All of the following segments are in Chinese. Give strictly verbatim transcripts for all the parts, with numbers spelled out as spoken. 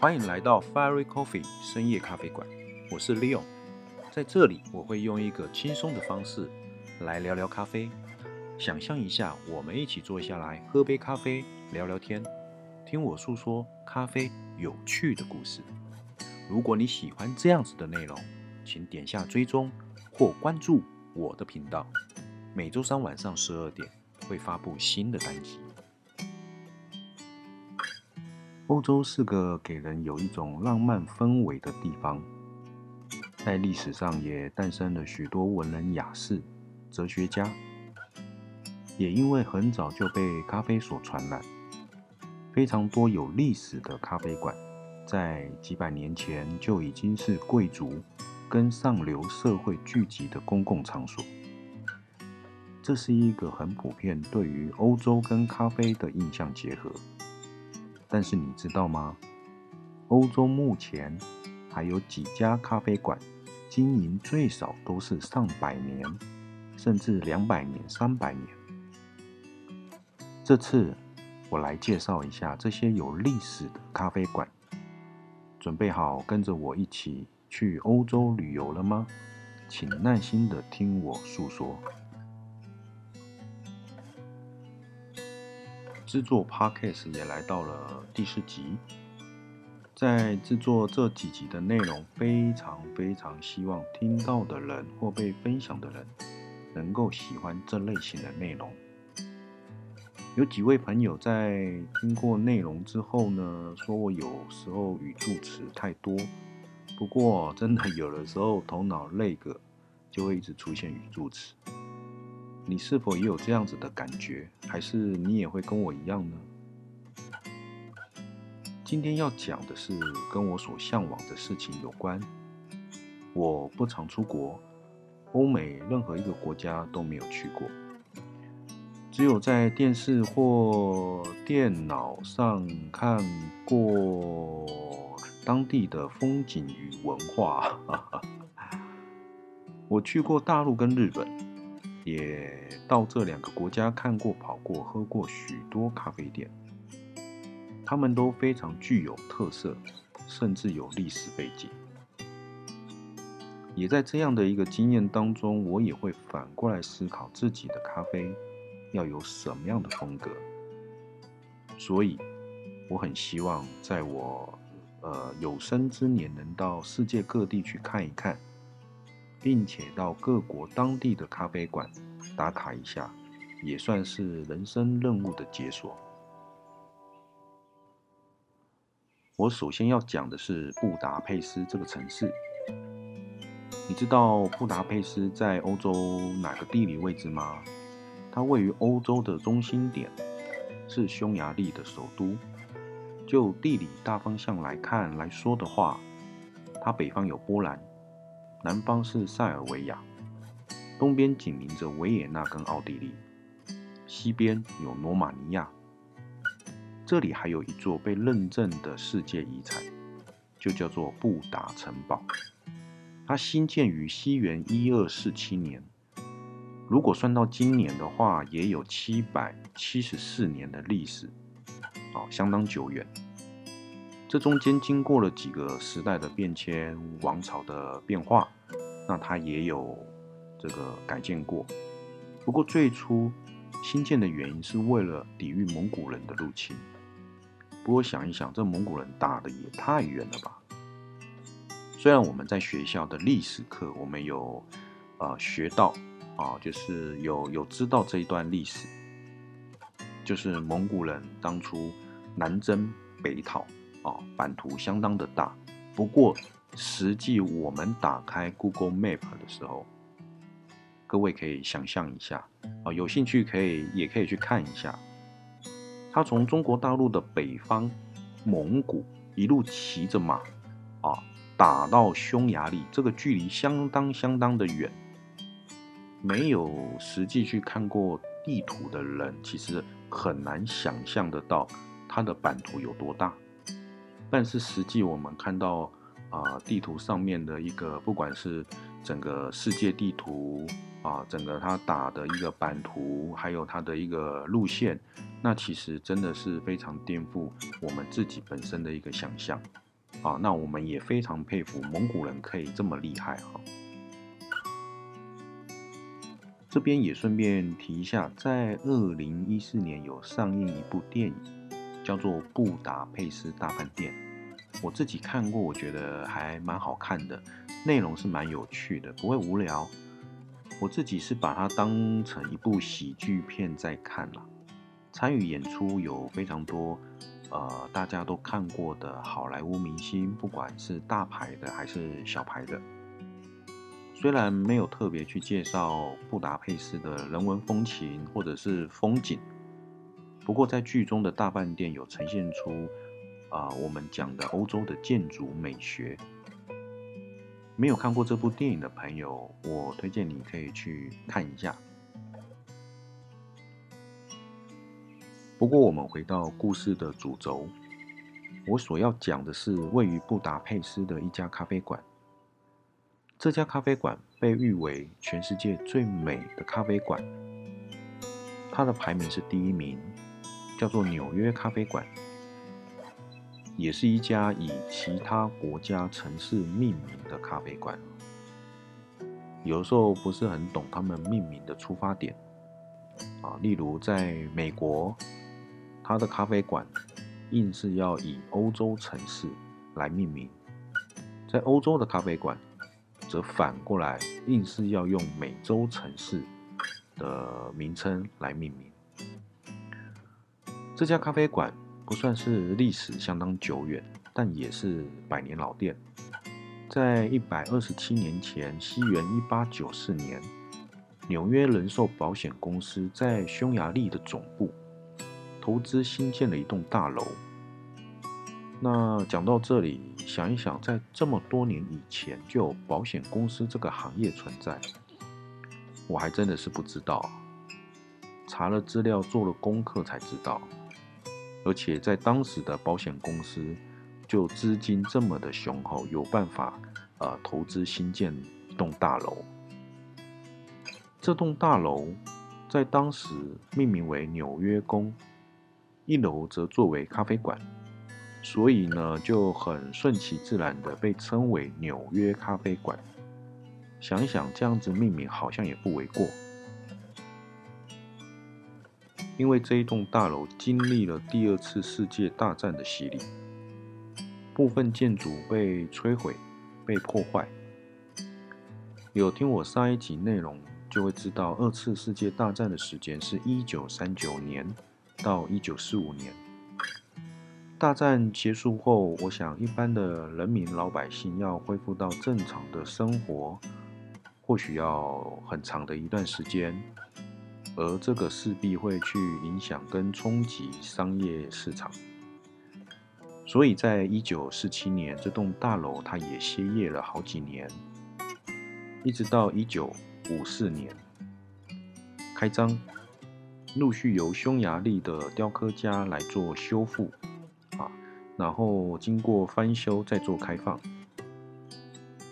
欢迎来到 Fairy Coffee 深夜咖啡馆，我是 Leon。 在这里我会用一个轻松的方式来聊聊咖啡，想象一下我们一起坐下来喝杯咖啡聊聊天，听我诉说咖啡有趣的故事。如果你喜欢这样子的内容，请点下追踪或关注我的频道，每周三晚上十二点会发布新的单集。欧洲是个给人有一种浪漫氛围的地方，在历史上也诞生了许多文人雅士、哲学家，也因为很早就被咖啡所传染，非常多有历史的咖啡馆，在几百年前就已经是贵族跟上流社会聚集的公共场所。这是一个很普遍对于欧洲跟咖啡的印象结合。但是你知道吗？欧洲目前还有几家咖啡馆经营最少都是上百年，甚至两百年、三百年。这次我来介绍一下这些有历史的咖啡馆。准备好跟着我一起去欧洲旅游了吗？请耐心的听我诉说。制作 Podcast 也来到了第四集，在制作这几集的内容，非常非常希望听到的人或被分享的人能够喜欢这类型的内容。有几位朋友在听过内容之后呢，说我有时候语助词太多，不过真的有的时候头脑累个就会一直出现语助词。你是否也有这样子的感觉，还是你也会跟我一样呢？今天要讲的是跟我所向往的事情有关。我不常出国，欧美任何一个国家都没有去过，只有在电视或电脑上看过当地的风景与文化。我去过大陆跟日本，也到这两个国家看过、跑过、喝过许多咖啡店，他们都非常具有特色，甚至有历史背景。也在这样的一个经验当中，我也会反过来思考自己的咖啡要有什么样的风格。所以，我很希望在我呃有生之年能到世界各地去看一看，并且到各国当地的咖啡馆打卡一下，也算是人生任务的解锁。我首先要讲的是布达佩斯这个城市。你知道布达佩斯在欧洲哪个地理位置吗？它位于欧洲的中心点，是匈牙利的首都。就地理大方向来看来说的话，它北方有波兰，南方是塞尔维亚，东边紧邻着维也纳跟奥地利，西边有罗马尼亚。这里还有一座被认证的世界遗产，就叫做布达城堡。它兴建于西元一二四七年，如果算到今年的话，也有七百七十四年的历史，啊，相当久远。这中间经过了几个时代的变迁、王朝的变化，那它也有这个改建过。不过最初新建的原因是为了抵御蒙古人的入侵。不过想一想，这蒙古人打得也太远了吧？虽然我们在学校的历史课，我们有呃学到啊、呃，就是有有知道这一段历史，就是蒙古人当初南征北讨。哦、版图相当的大，不过实际我们打开 Google Map 的时候，各位可以想象一下、哦、有兴趣可以也可以去看一下。它从中国大陆的北方蒙古一路骑着马、哦、打到匈牙利，这个距离相当相当的远。没有实际去看过地图的人，其实很难想象得到它的版图有多大。但是实际我们看到、呃、地图上面的一个，不管是整个世界地图、呃、整个它打的一个版图，还有它的一个路线，那其实真的是非常颠覆我们自己本身的一个想象。啊，那我们也非常佩服蒙古人可以这么厉害哈。这边也顺便提一下，在二零一四年有上映一部电影，叫做《布达佩斯大饭店》。我自己看过，我觉得还蛮好看的，内容是蛮有趣的，不会无聊。我自己是把它当成一部喜剧片在看啦。参与演出有非常多，呃，大家都看过的好莱坞明星，不管是大牌的还是小牌的。虽然没有特别去介绍布达佩斯的人文风情或者是风景，不过在剧中的大饭店有呈现出啊、呃，我们讲的欧洲的建筑美学。没有看过这部电影的朋友，我推荐你可以去看一下。不过我们回到故事的主轴，我所要讲的是位于布达佩斯的一家咖啡馆。这家咖啡馆被誉为全世界最美的咖啡馆，它的排名是第一名，叫做纽约咖啡馆。也是一家以其他国家城市命名的咖啡馆。有时候不是很懂他们命名的出发点啊，例如在美国，它的咖啡馆硬是要以欧洲城市来命名，在欧洲的咖啡馆则反过来硬是要用美洲城市的名称来命名。这家咖啡馆不算是历史相当久远，但也是百年老店。在一百二十七年前，西元一八九四年，纽约人寿保险公司在匈牙利的总部投资新建了一栋大楼。那讲到这里，想一想，在这么多年以前就有保险公司这个行业存在，我还真的是不知道。查了资料，做了功课才知道。而且在当时的保险公司，就资金这么的雄厚，有办法呃投资新建一栋大楼。这栋大楼在当时命名为纽约宫，一楼则作为咖啡馆，所以呢就很顺其自然的被称为纽约咖啡馆。想一想，这样子命名好像也不为过。因为这一栋大楼经历了第二次世界大战的洗礼，部分建筑被摧毁、被破坏。有听我上一集内容就会知道，二次世界大战的时间是一九三九年到一九四五年。大战结束后，我想一般的人民老百姓要恢复到正常的生活，或许要很长的一段时间。而这个势必会去影响跟冲击商业市场，所以在一九四七年，这栋大楼它也歇业了好几年，一直到一九五四年开张，陆续由匈牙利的雕刻家来做修复啊，然后经过翻修再做开放，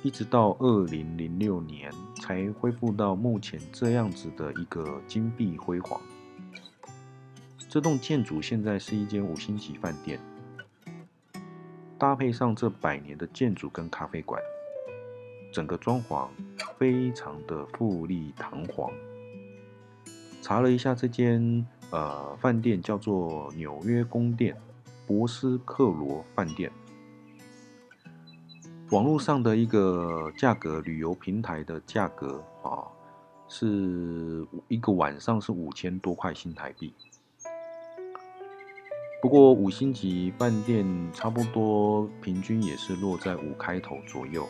一直到二零零六年才恢复到目前这样子的一个金碧辉煌。这栋建筑现在是一间五星级饭店，搭配上这百年的建筑跟咖啡馆，整个装潢非常的富丽堂皇。查了一下，这间呃饭店叫做纽约宫殿博斯克罗饭店。网络上的一个价格旅游平台的价格啊，是一个晚上是五千多块新台币。不过五星级饭店差不多平均也是落在五开头左右。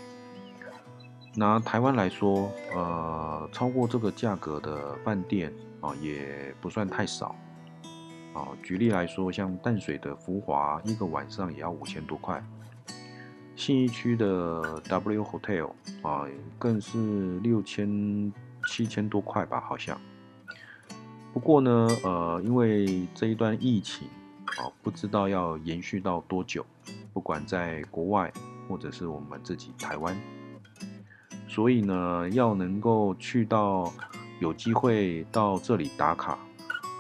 拿台湾来说，呃，超过这个价格的饭店啊，也不算太少啊。举例来说，像淡水的福华，一个晚上也要五千多块。信义区的 W Hotel 啊，更是六千七千多块吧，好像。不过呢，呃，因为这一段疫情啊，不知道要延续到多久，不管在国外或者是我们自己台湾，所以呢，要能够去到有机会到这里打卡，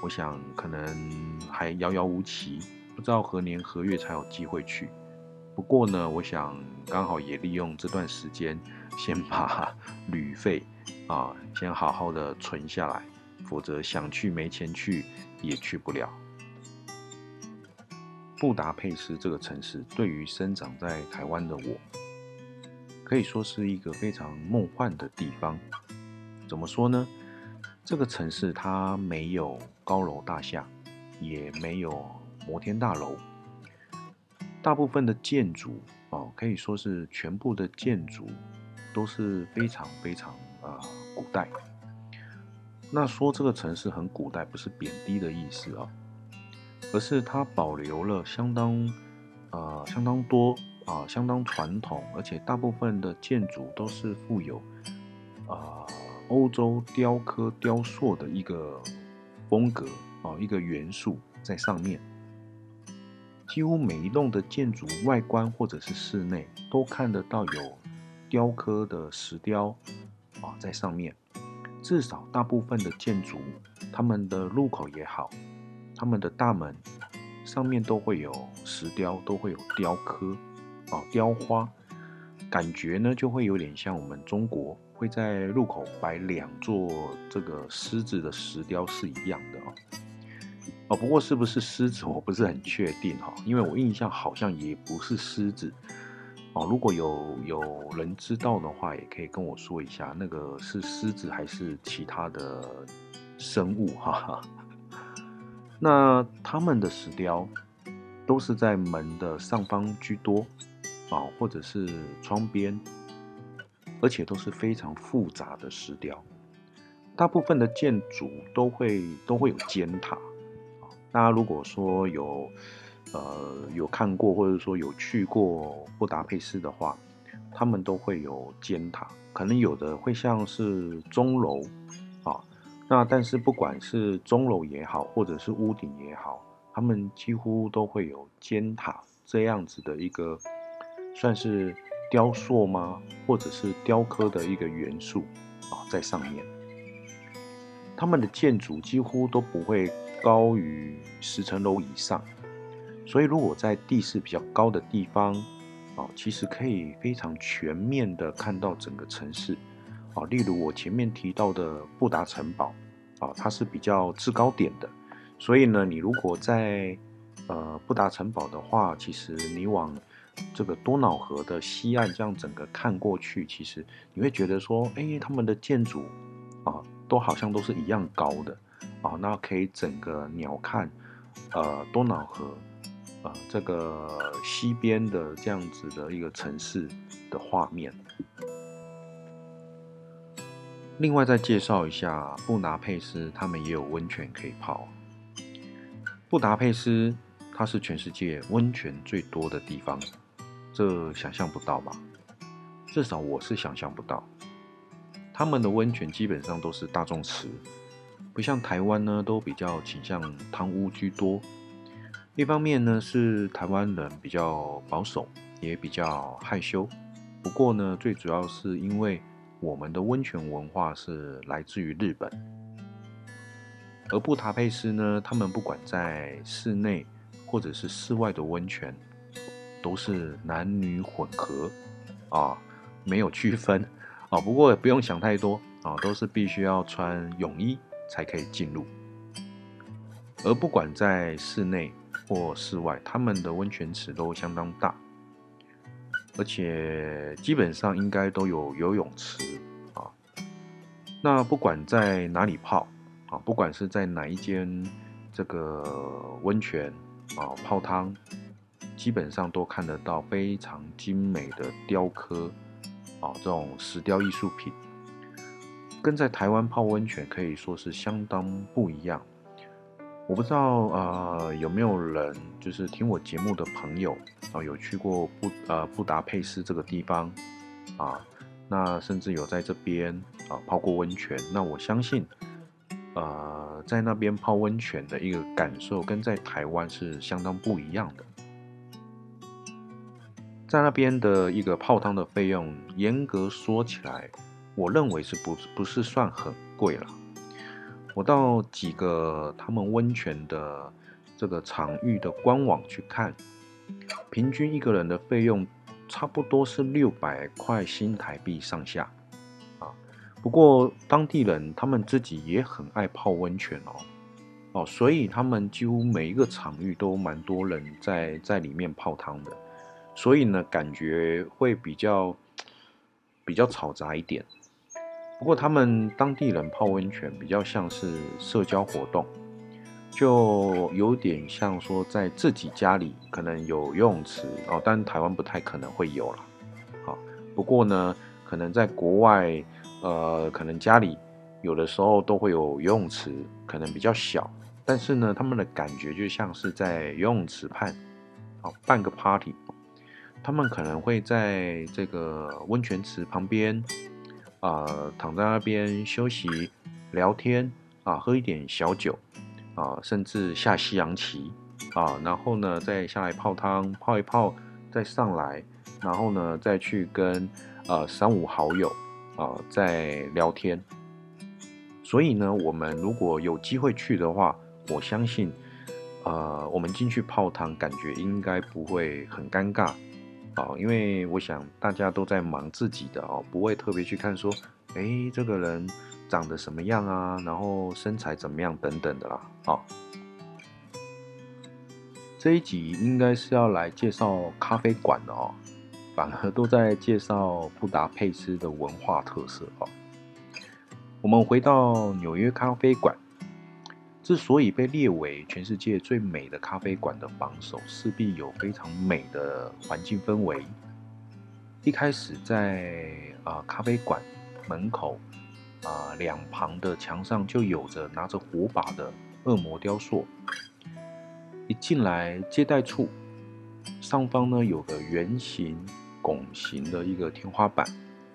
我想可能还遥遥无期，不知道何年何月才有机会去。不过呢，我想刚好也利用这段时间，先把旅费啊，先好好的存下来，否则想去没钱去也去不了。布达佩斯这个城市，对于生长在台湾的我，可以说是一个非常梦幻的地方。怎么说呢？这个城市它没有高楼大厦，也没有摩天大楼，大部分的建筑哦，可以说是全部的建筑都是非常非常啊、呃、古代。那说这个城市很古代，不是贬低的意思啊，而是它保留了相当呃相当多啊、呃、相当传统，而且大部分的建筑都是富有啊。呃欧洲雕刻雕塑的一个风格哦，一个元素在上面。几乎每一栋的建筑外观或者是室内都看得到有雕刻的石雕啊、哦、在上面。至少大部分的建筑，他们的入口也好，他们的大门上面都会有石雕，都会有雕刻哦雕花，感觉呢就会有点像我们中国。会在入口摆两座这个狮子的石雕是一样的哦，哦，不过是不是狮子我不是很确定哈、哦，因为我印象好像也不是狮子哦。如果有有人知道的话，也可以跟我说一下，那个是狮子还是其他的生物哈哈。那他们的石雕都是在门的上方居多啊、哦，或者是窗边。而且都是非常复杂的石雕，大部分的建筑都会都会有尖塔。大家如果说有呃有看过或者说有去过布达佩斯的话，他们都会有尖塔，可能有的会像是钟楼啊，那但是不管是钟楼也好，或者是屋顶也好，他们几乎都会有尖塔这样子的一个算是。雕塑吗？或者是雕刻的一个元素啊，在上面。他们的建筑几乎都不会高于十层楼以上，所以如果在地势比较高的地方啊，其实可以非常全面的看到整个城市啊。例如我前面提到的布达城堡啊，它是比较制高点的，所以呢，你如果在呃布达城堡的话，其实你往这个多瑙河的西岸，这样整个看过去，其实你会觉得说，哎，他们的建筑啊，都好像都是一样高的啊，那可以整个鸟瞰，呃，多瑙河，呃，这个西边的这样子的一个城市的画面。另外再介绍一下，布达佩斯他们也有温泉可以泡。布达佩斯它是全世界温泉最多的地方。这想象不到吧？至少我是想象不到。他们的温泉基本上都是大众池，不像台湾呢，都比较倾向汤屋居多。一方面呢，是台湾人比较保守，也比较害羞。不过呢，最主要是因为我们的温泉文化是来自于日本，而布达佩斯呢，他们不管在室内或者是室外的温泉。都是男女混合啊，没有区分啊。不过也不用想太多啊，都是必须要穿泳衣才可以进入。而不管在室内或室外，他们的温泉池都相当大，而且基本上应该都有游泳池啊。那不管在哪里泡啊，不管是在哪一间这个温泉啊泡汤。基本上都看得到非常精美的雕刻，啊、哦，这种石雕艺术品，跟在台湾泡温泉可以说是相当不一样。我不知道呃有没有人就是听我节目的朋友啊、哦、有去过布呃布达佩斯这个地方啊，那甚至有在这边啊泡过温泉。那我相信，呃，在那边泡温泉的一个感受跟在台湾是相当不一样的。在那边的一个泡汤的费用，严格说起来，我认为是不不是算很贵了。我到几个他们温泉的这个场域的官网去看，平均一个人的费用差不多是六百块新台币上下啊。不过当地人他们自己也很爱泡温泉哦。哦，所以他们几乎每一个场域都蛮多人在在里面泡汤的，所以呢，感觉会比较比较嘈杂一点。不过他们当地人泡温泉比较像是社交活动，就有点像说在自己家里可能有游泳池哦，但台湾不太可能会有啦。好，不过呢，可能在国外，呃，可能家里有的时候都会有游泳池，可能比较小。但是呢，他们的感觉就像是在游泳池畔，好办个 party， 他们可能会在这个温泉池旁边，啊、呃，躺在那边休息、聊天啊，喝一点小酒啊，甚至下西洋棋啊，然后呢再下来泡汤，泡一泡，再上来，然后呢再去跟呃三五好友啊再聊天。所以呢，我们如果有机会去的话，我相信，呃，我们进去泡汤，感觉应该不会很尴尬哦，因为我想大家都在忙自己的哦，不会特别去看说，哎，这个人长得什么样啊，然后身材怎么样等等的啦。哦，这一集应该是要来介绍咖啡馆的哦，反而都在介绍布达佩斯的文化特色哦。我们回到纽约咖啡馆，之所以被列为全世界最美的咖啡馆的榜首，势必有非常美的环境氛围。一开始在、呃、咖啡馆门口、呃、两旁的墙上就有着拿着火把的恶魔雕塑。一进来接待处上方呢有个圆形拱形的一个天花板，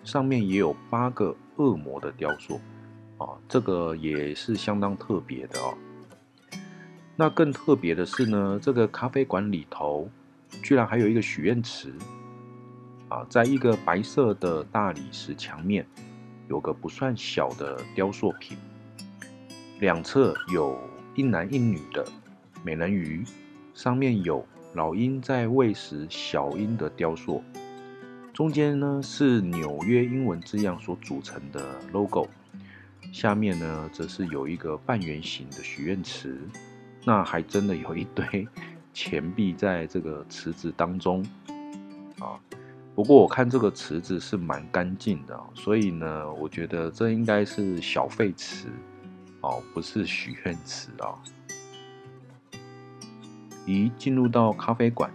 上面也有八个恶魔的雕塑。哦，这个也是相当特别的哦。那更特别的是呢，这个咖啡馆里头居然还有一个许愿池啊，在一个白色的大理石墙面有个不算小的雕塑品，两侧有一男一女的美人鱼，上面有老鹰在喂食小鹰的雕塑，中间呢是纽约英文字样所组成的 logo。下面呢，则是有一个半圆形的许愿池，那还真的有一堆钱币在这个池子当中啊。不过我看这个池子是蛮干净的，所以呢，我觉得这应该是小费池哦，不是许愿池啊。一进入到咖啡馆，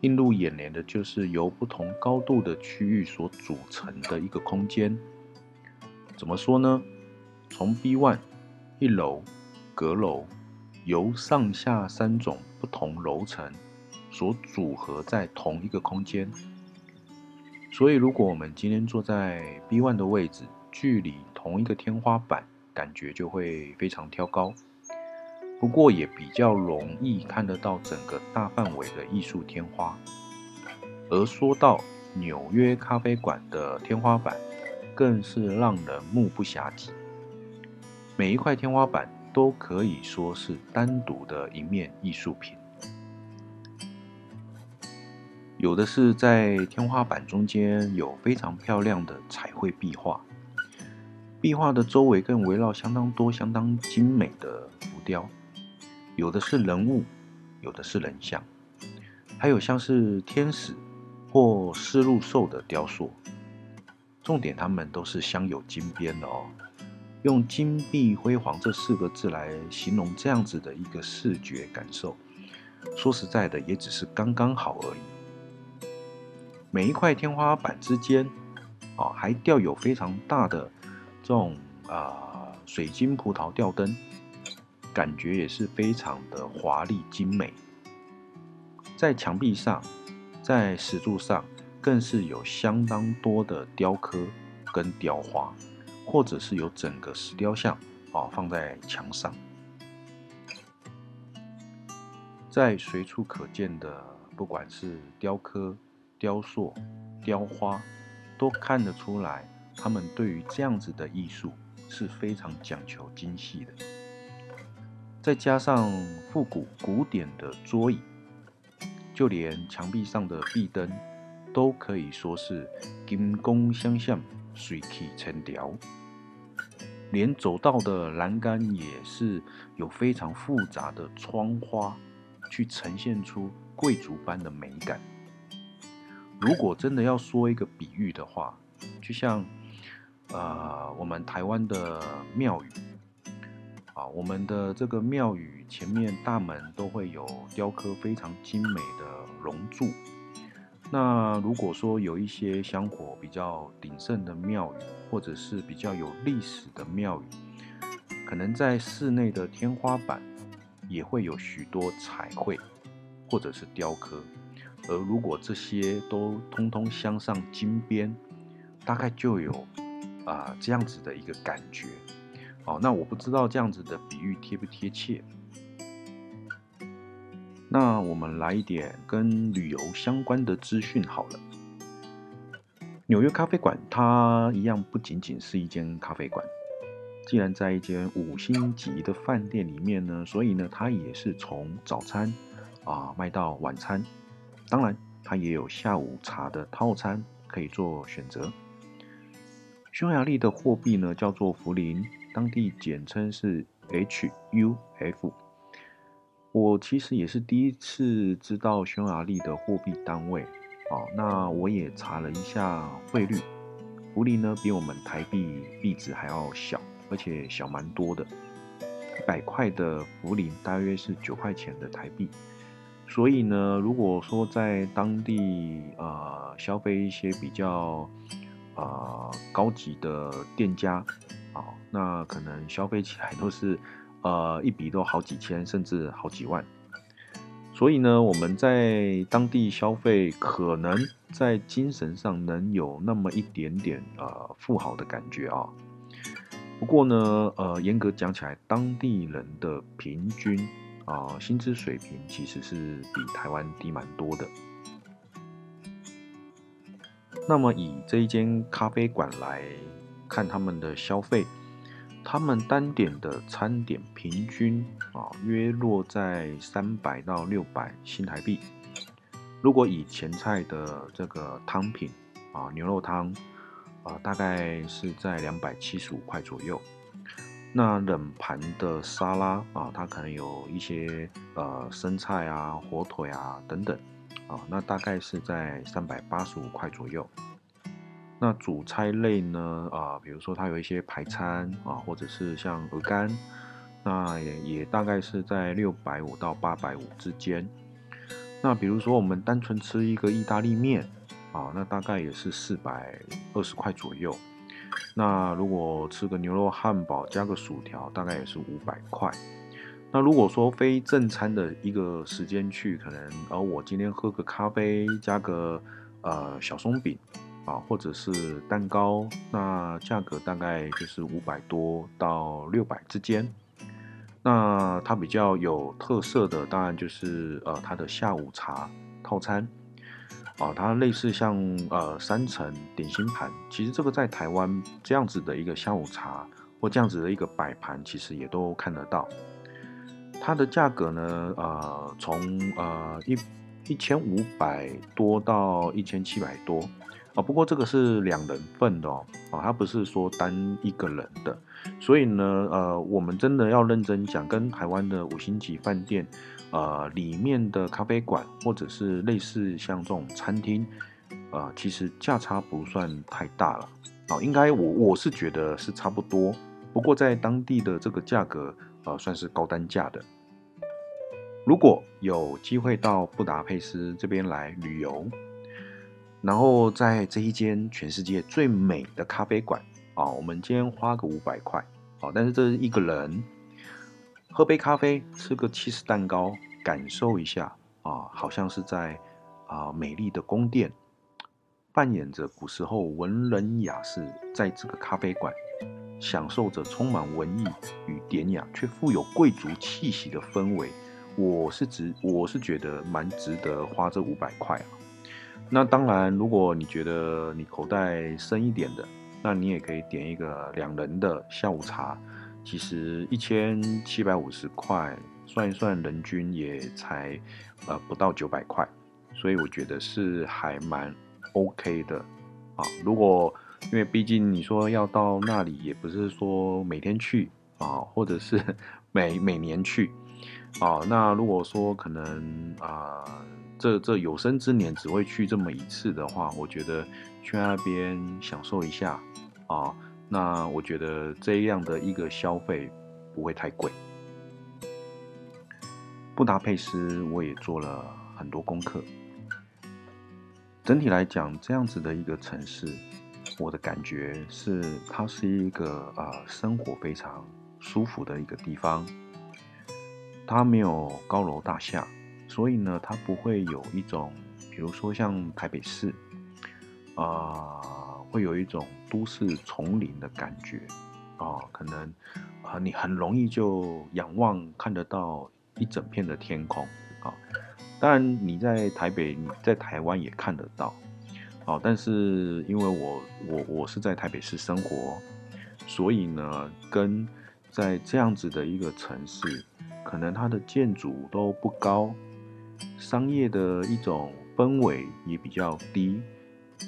映入眼帘的就是由不同高度的区域所组成的一个空间。怎么说呢？从 B 一 一楼、阁楼，由上下三种不同楼层所组合在同一个空间。所以，如果我们今天坐在 B 一 的位置，距离同一个天花板，感觉就会非常挑高。不过，也比较容易看得到整个大范围的艺术天花。而说到纽约咖啡馆的天花板，更是让人目不暇接，每一块天花板都可以说是单独的一面艺术品。有的是在天花板中间有非常漂亮的彩绘壁画，壁画的周围更围绕相当多、相当精美的浮雕。有的是人物，有的是人像，还有像是天使或丝路兽的雕塑。重点，他们都是镶有金边的哦。用金碧辉煌这四个字来形容这样子的一个视觉感受，说实在的，也只是刚刚好而已。每一块天花板之间，啊，还吊有非常大的这种啊、呃、水晶葡萄吊灯，感觉也是非常的华丽精美。在墙壁上，在石柱上，更是有相当多的雕刻跟雕花，或者是有整个石雕像啊放在墙上。在随处可见的，不管是雕刻、雕塑、雕花，都看得出来，他们对于这样子的艺术是非常讲求精细的。再加上复古古典的桌椅，就连墙壁上的壁灯都可以说是金光闪闪、水气千条，连走道的栏杆也是有非常复杂的窗花，去呈现出贵族般的美感。如果真的要说一个比喻的话，就像呃我们台湾的庙宇啊，我们的这个庙宇前面大门都会有雕刻非常精美的龙柱。那如果说有一些香火比较鼎盛的庙宇，或者是比较有历史的庙宇，可能在室内的天花板也会有许多彩绘或者是雕刻，而如果这些都通通镶上金边，大概就有啊、呃、这样子的一个感觉。好，那我不知道这样子的比喻贴不贴切。那我们来一点跟旅游相关的资讯好了。纽约咖啡馆它一样不仅仅是一间咖啡馆，既然在一间五星级的饭店里面呢，所以呢它也是从早餐啊、呃、卖到晚餐，当然它也有下午茶的套餐可以做选择。匈牙利的货币呢叫做福林，当地简称是 H U F。我其实也是第一次知道匈牙利的货币单位啊，那我也查了一下汇率，福林呢比我们台币币值还要小，而且小蛮多的，一百块的福林大约是九块钱的台币。所以呢，如果说在当地呃消费一些比较呃高级的店家啊，那可能消费起来都是。呃，一笔都好几千，甚至好几万。所以呢，我们在当地消费，可能在精神上能有那么一点点呃富豪的感觉啊。不过呢，呃，严格讲起来，当地人的平均啊、呃、薪资水平其实是比台湾低蛮多的。那么以这一间咖啡馆来看他们的消费。他们单点的餐点平均啊约落在三百到六百新台币。如果以前菜的这个汤品啊，牛肉汤啊，大概是在两百七十五块左右。那冷盘的沙拉啊，它可能有一些呃生菜啊、火腿啊等等啊，那大概是在三百八十五块左右。那主菜类呢？啊、呃，比如说它有一些排餐啊，或者是像鹅肝，那 也, 也大概是在六百五到八百五之间。那比如说我们单纯吃一个意大利面啊，那大概也是四百二十块左右。那如果吃个牛肉汉堡加个薯条，大概也是五百块。那如果说非正餐的一个时间去，可能而、呃、我今天喝个咖啡加个呃小松饼。啊，或者是蛋糕，那价格大概就是五百多到六百之间。那它比较有特色的，当然就是呃它的下午茶套餐，啊，它类似像呃三层点心盘。其实这个在台湾这样子的一个下午茶或这样子的一个摆盘，其实也都看得到。它的价格呢，呃，从呃一一千五百多到一千七百多。啊，不过这个是两人份的哦，啊，它不是说单一个人的，所以呢，呃，我们真的要认真讲，跟台湾的五星级饭店，呃，里面的咖啡馆或者是类似像这种餐厅，啊、呃，其实价差不算太大了，啊，应该我我是觉得是差不多，不过在当地的这个价格，呃，算是高单价的。如果有机会到布达佩斯这边来旅游。然后在这一间全世界最美的咖啡馆啊，我们今天花个五百块啊，但是这是一个人喝杯咖啡，吃个起司蛋糕，感受一下啊，好像是在啊美丽的宫殿，扮演着古时候文人雅士，在这个咖啡馆享受着充满文艺与典雅却富有贵族气息的氛围，我是值，我是觉得蛮值得花这五百块啊。那当然，如果你觉得你口袋深一点的，那你也可以点一个两人的下午茶。其实一千七百五十块，算一算人均也才呃不到九百块所以我觉得是还蛮 OK 的啊。如果因为毕竟你说要到那里，也不是说每天去啊，或者是每每年去啊。那如果说可能啊、呃，这这有生之年只会去这么一次的话，我觉得去那边享受一下啊。那我觉得这样的一个消费不会太贵。布达佩斯我也做了很多功课，整体来讲，这样子的一个城市，我的感觉是它是一个呃生活非常舒服的一个地方。它没有高楼大厦，所以呢，它不会有一种，比如说像台北市，啊、呃。会有一种都市丛林的感觉啊、哦，可能啊、呃，你很容易就仰望看得到一整片的天空啊、哦。当然你在台北，你在台湾也看得到啊、哦，但是因为我我我是在台北市生活，所以呢，跟在这样子的一个城市，可能它的建筑都不高，商业的一种氛围也比较低。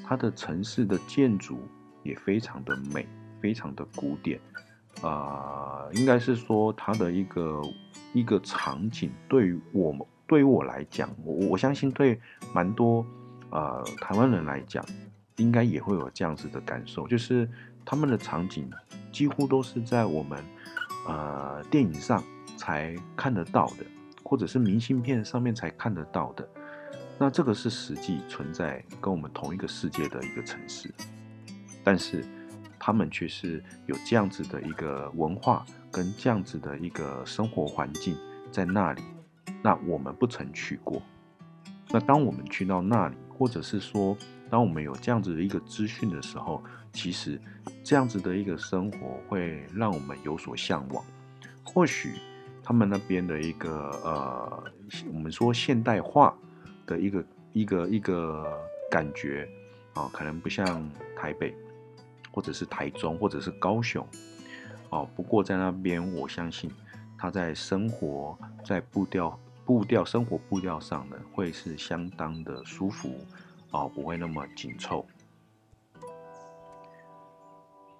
它的城市的建筑也非常的美，非常的古典，啊、呃，应该是说它的一个一个场景，对于我们对于我来讲，我我相信对蛮多呃台湾人来讲，应该也会有这样子的感受，就是他们的场景几乎都是在我们呃电影上才看得到的，或者是明信片上面才看得到的。那这个是实际存在跟我们同一个世界的一个城市，但是他们却是有这样子的一个文化跟这样子的一个生活环境在那里，那我们不曾去过。那当我们去到那里，或者是说当我们有这样子的一个资讯的时候，其实这样子的一个生活会让我们有所向往。或许他们那边的一个呃，我们说现代化的一个一个一个感觉啊、哦，可能不像台北，或者是台中，或者是高雄，哦，不过在那边，我相信他在生活在步调步调生活步调上呢，会是相当的舒服啊、哦，不会那么紧凑。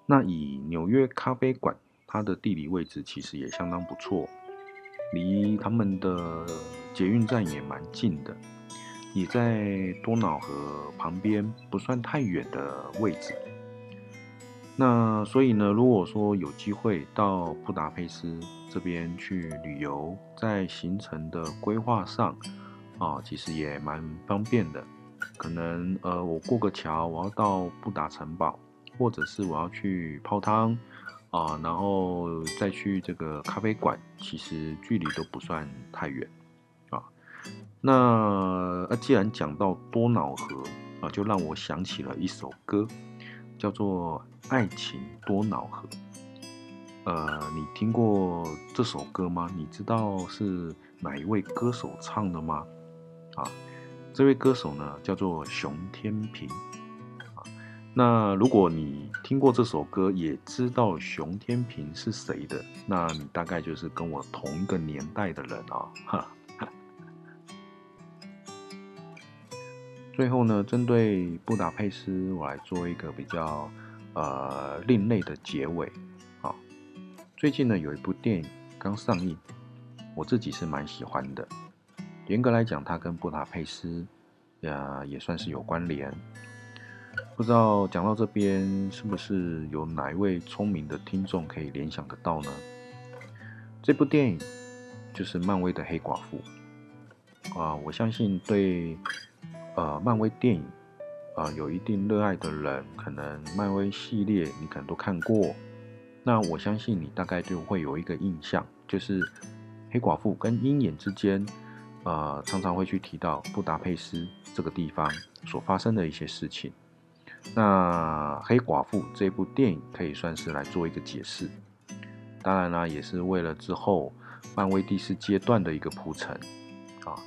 那以纽约咖啡馆，它的地理位置其实也相当不错，离他们的捷运站也蛮近的。也在多瑙河旁边不算太远的位置。那所以呢，如果说有机会到布达佩斯这边去旅游，在行程的规划上啊，其实也蛮方便的。可能呃，我过个桥，我要到布达城堡，或者是我要去泡汤啊，然后再去这个咖啡馆，其实距离都不算太远。那既然讲到多瑙河啊，就让我想起了一首歌，叫做《爱情多瑙河》。呃，你听过这首歌吗？你知道是哪一位歌手唱的吗？啊，这位歌手呢叫做熊天平。啊，那如果你听过这首歌，也知道熊天平是谁的，那你大概就是跟我同一个年代的人啊，哈。最后呢，针对布达佩斯，我来做一个比较呃另类的结尾啊。最近呢，有一部电影刚上映，我自己是蛮喜欢的。严格来讲，它跟布达佩斯呃也算是有关联。不知道讲到这边，是不是有哪一位聪明的听众可以联想得到呢？这部电影就是漫威的黑寡妇啊、呃，我相信对。呃，漫威电影，呃，有一定热爱的人，可能漫威系列你可能都看过，那我相信你大概就会有一个印象，就是黑寡妇跟鹰眼之间，呃，常常会去提到布达佩斯这个地方所发生的一些事情。那黑寡妇这部电影可以算是来做一个解释，当然啦、啊，也是为了之后漫威第四阶段的一个铺陈啊。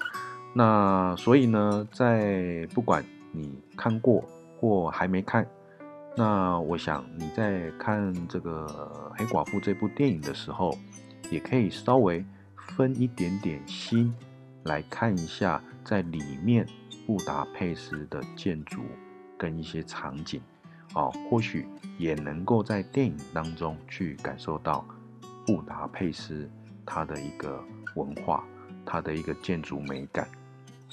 那所以呢，在不管你看过或还没看，那我想你在看这个黑寡妇这部电影的时候，也可以稍微分一点点心来看一下在里面布达佩斯的建筑跟一些场景，哦，或许也能够在电影当中去感受到布达佩斯它的一个文化，它的一个建筑美感。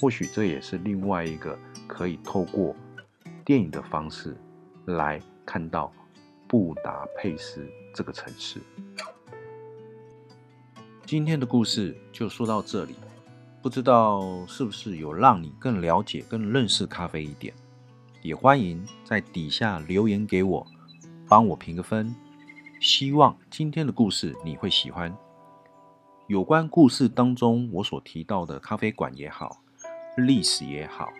或许这也是另外一个可以透过电影的方式来看到布达佩斯这个城市。今天的故事就说到这里，不知道是不是有让你更了解、更认识咖啡一点？也欢迎在底下留言给我，帮我评个分。希望今天的故事你会喜欢。有关故事当中我所提到的咖啡馆也好，历史也好，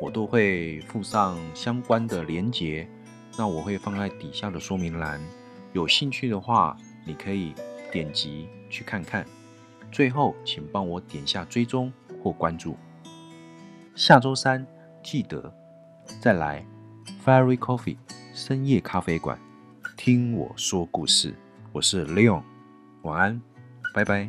我都会附上相关的连结，那我会放在底下的说明栏，有兴趣的话你可以点击去看看。最后请帮我点下追踪或关注，下周三记得再来 Fairy Coffee 深夜咖啡馆听我说故事。我是 Leon， 晚安，拜拜。